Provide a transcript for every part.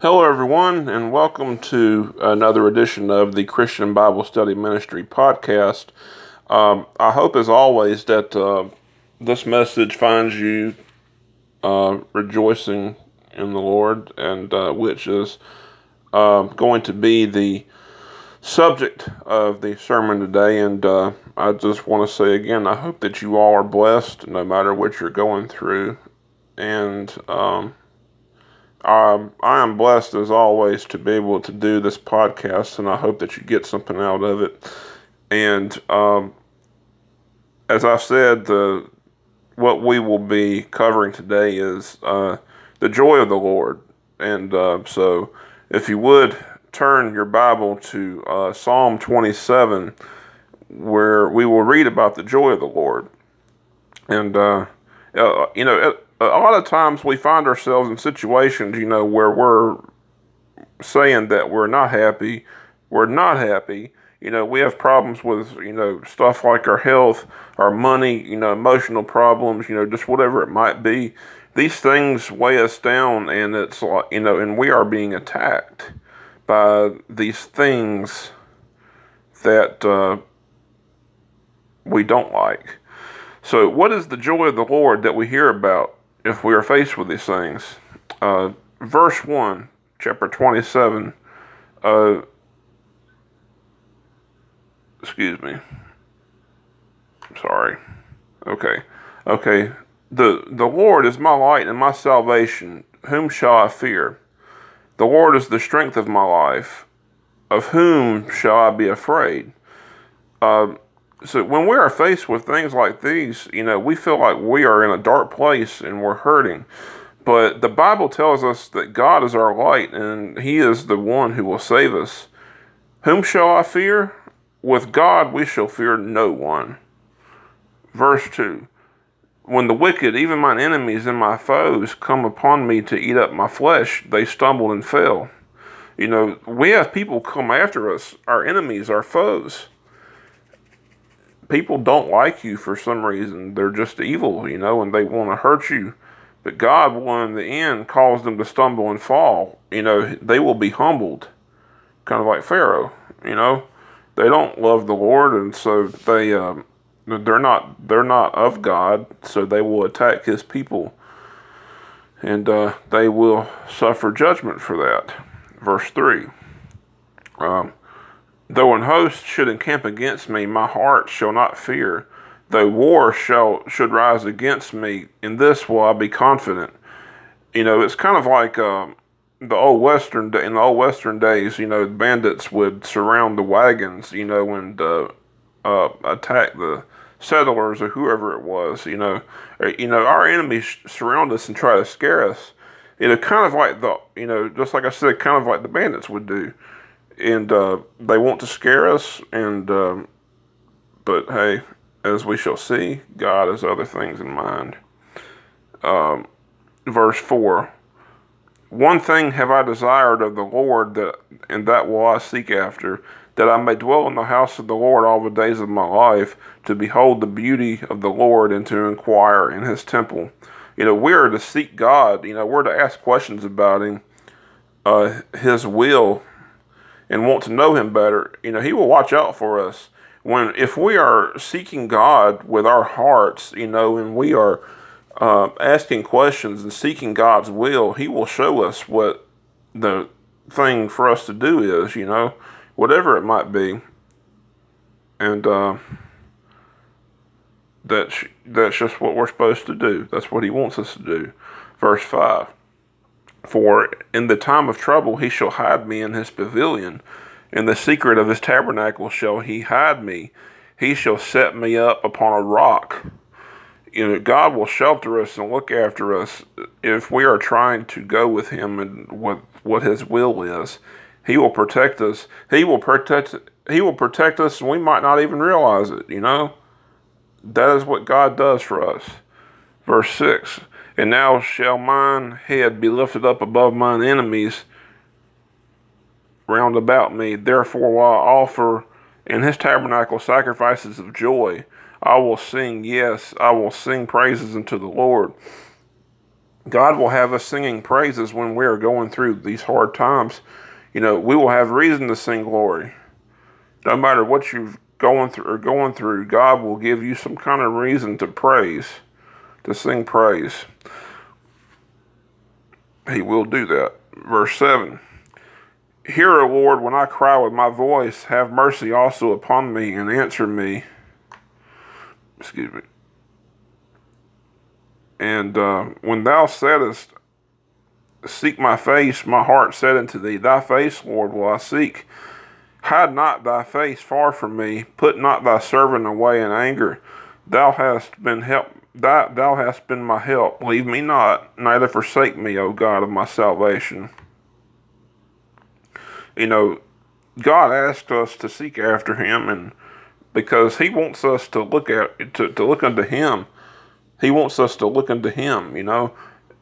Hello everyone, and welcome to another edition of the Christian Bible Study Ministry podcast. I hope as always that this message finds you rejoicing in the Lord, and which is going to be the subject of the sermon today. And I just want to say again, I hope that you all are blessed no matter what you're going through. And I am blessed as always to be able to do this podcast, and I hope that you get something out of it. And as I've said, what we will be covering today is the joy of the Lord. And so if you would turn your Bible to Psalm 27, where we will read about the joy of the Lord. And a lot of times we find ourselves in situations, where we're saying that we're not happy. We have problems with, stuff like our health, our money, emotional problems, just whatever it might be. These things weigh us down, and it's like, and we are being attacked by these things that we don't like. So what is the joy of the Lord that we hear about if we are faced with these things? Verse 1, chapter 27, The Lord is my light and my salvation. Whom shall I fear? The Lord is the strength of my life. Of whom shall I be afraid? So when we are faced with things like these, we feel like we are in a dark place and we're hurting. But the Bible tells us that God is our light and He is the one who will save us. Whom shall I fear? With God we shall fear no one. Verse 2. When the wicked, even mine enemies and my foes, come upon me to eat up my flesh, they stumbled and fell. We have people come after us, our enemies, our foes. People don't like you for some reason. They're just evil, and they want to hurt you. But God will, in the end, cause them to stumble and fall. They will be humbled, kind of like Pharaoh. They don't love the Lord, and so they... They're not of God, so they will attack His people, and they will suffer judgment for that. Verse 3. Though an host should encamp against me, my heart shall not fear. Though war should rise against me, in this will I be confident. It's kind of like in the old Western days. Bandits would surround the wagons, and attack the settlers or whoever it was. Our enemies surround us and try to scare us. Kind of like the, just like I said, kind of like the bandits would do. And they want to scare us. And but hey, as we shall see, God has other things in mind. Verse 4. One thing have I desired of the Lord, that will I seek after, that I may dwell in the house of the Lord all the days of my life, to behold the beauty of the Lord and to inquire in His temple. We are to seek God. We're to ask questions about Him, His will, and want to know Him better. He will watch out for us. If we are seeking God with our hearts, and we are asking questions and seeking God's will, He will show us what the thing for us to do is, whatever it might be. And that's just what we're supposed to do. That's what He wants us to do. Verse 5, for in the time of trouble He shall hide me in His pavilion. In the secret of His tabernacle shall He hide me. He shall set me up upon a rock. God will shelter us and look after us if we are trying to go with Him and with what His will is. He will protect us. He will protect us, and we might not even realize it, That is what God does for us. Verse 6, and now shall mine head be lifted up above mine enemies round about me. Therefore will I offer in His tabernacle sacrifices of joy. I will sing praises unto the Lord. God will have us singing praises when we are going through these hard times. You know, we will have reason to sing glory. No matter what you're going through, God will give you some kind of reason to praise, to sing praise. He will do that. Verse 7. Hear, O Lord, when I cry with my voice, have mercy also upon me and answer me. Excuse me. And when thou saidest, seek my face, my heart said unto thee, thy face, Lord, will I seek. Hide not thy face far from me. Put not thy servant away in anger. Thou hast been my help. Leave me not, neither forsake me, O God of my salvation. You know, God asked us to seek after Him, and because He wants us to look unto Him. He wants us to look unto Him, you know.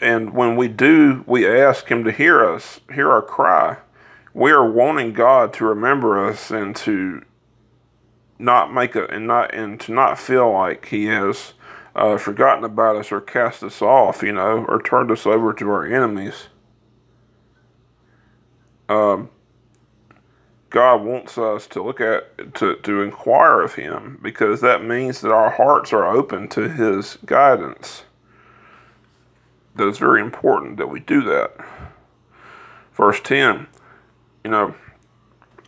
And when we do, we ask Him to hear us, hear our cry. We are wanting God to remember us and to not make a and to not feel like He has forgotten about us or cast us off, you know, or turned us over to our enemies. God wants us to look to inquire of Him, because that means that our hearts are open to His guidance. That is very important that we do that. Verse 10, you know,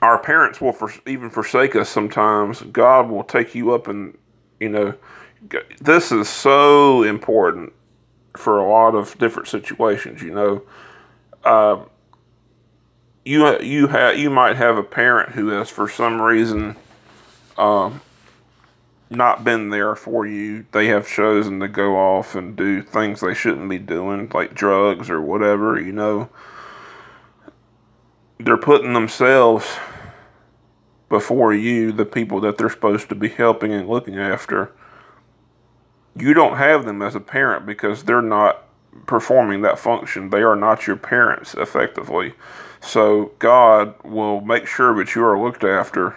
our parents will even forsake us sometimes. God will take you up, and, you know, this is so important for a lot of different situations, you know. You might have a parent who has, for some reason, not been there for you. They have chosen to go off and do things they shouldn't be doing, like drugs or whatever, you know. They're putting themselves before you, the people that they're supposed to be helping and looking after. You don't have them as a parent because they're not performing that function. They are not your parents, effectively. So God will make sure that you are looked after.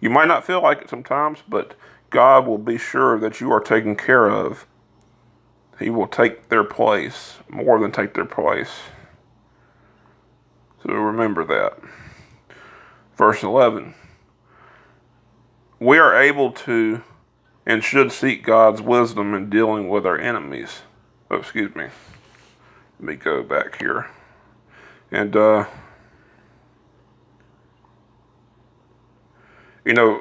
You might not feel like it sometimes, but God will be sure that you are taken care of. He will take their place, more than take their place. So remember that. Verse 11. We are able to and should seek God's wisdom in dealing with our enemies. Oh, excuse me. Let me go back here. And, you know,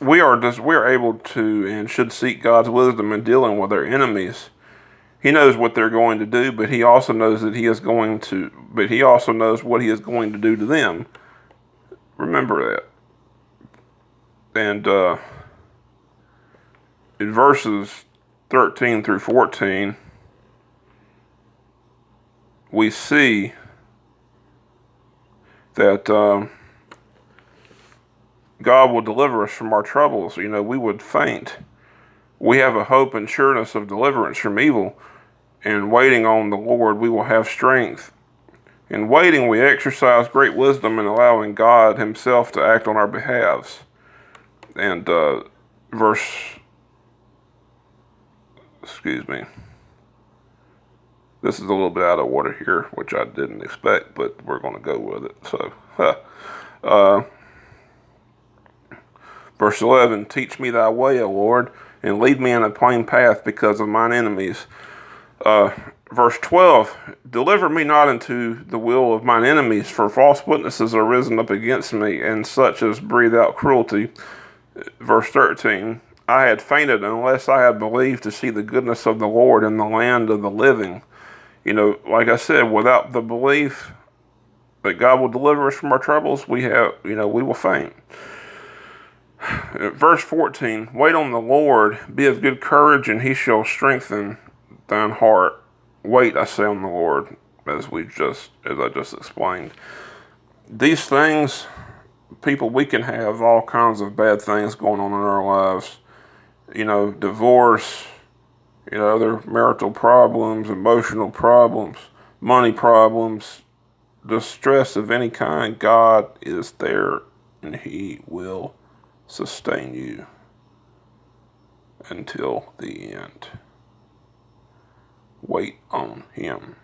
we are able to and should seek God's wisdom in dealing with our enemies. He knows what they're going to do, but He also knows what He is going to do to them. Remember that. And in verses 13 through 14, we see that God will deliver us from our troubles. You know, we would faint. We have a hope and sureness of deliverance from evil, and waiting on the Lord we will have strength. In waiting we exercise great wisdom in allowing God Himself to act on our behalves. And this is a little bit out of order here, which I didn't expect, but we're going to go with it. So, verse 11, teach me thy way, O Lord, and lead me in a plain path because of mine enemies. Verse 12, deliver me not into the will of mine enemies, for false witnesses are risen up against me, and such as breathe out cruelty. Verse 13, I had fainted unless I had believed to see the goodness of the Lord in the land of the living. You know, like I said, without the belief that God will deliver us from our troubles, we will faint. Verse 14, wait on the Lord, be of good courage, and He shall strengthen thine heart. Wait, I say, on the Lord, as I just explained. These things, people, we can have all kinds of bad things going on in our lives. You know, divorce, you know, other marital problems, emotional problems, money problems, distress of any kind. God is there, and He will sustain you until the end. wait on Him,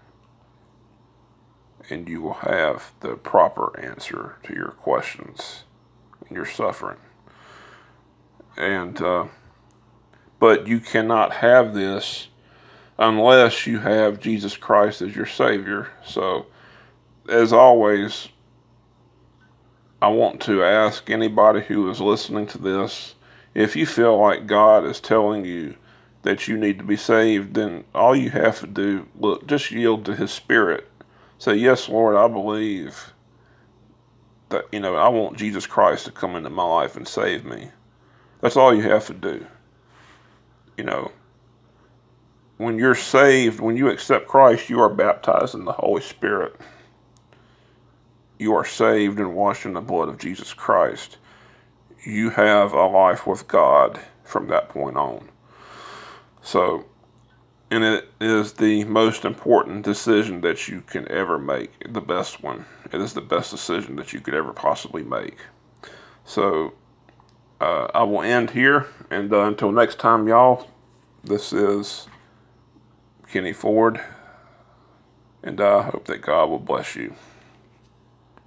and you will have the proper answer to your questions and your suffering. And but you cannot have this unless you have Jesus Christ as your Savior. So, as always, I want to ask anybody who is listening to this, if you feel like God is telling you that you need to be saved, then all you have to do, look, just yield to His Spirit. Say, yes, Lord, I believe that, I want Jesus Christ to come into my life and save me. That's all you have to do. When you're saved, when you accept Christ, you are baptized in the Holy Spirit. You are saved and washed in the blood of Jesus Christ. You have a life with God from that point on. So, and it is the most important decision that you can ever make, the best one. It is the best decision that you could ever possibly make. So, I will end here, and until next time, y'all, this is Kenny Ford, and I hope that God will bless you.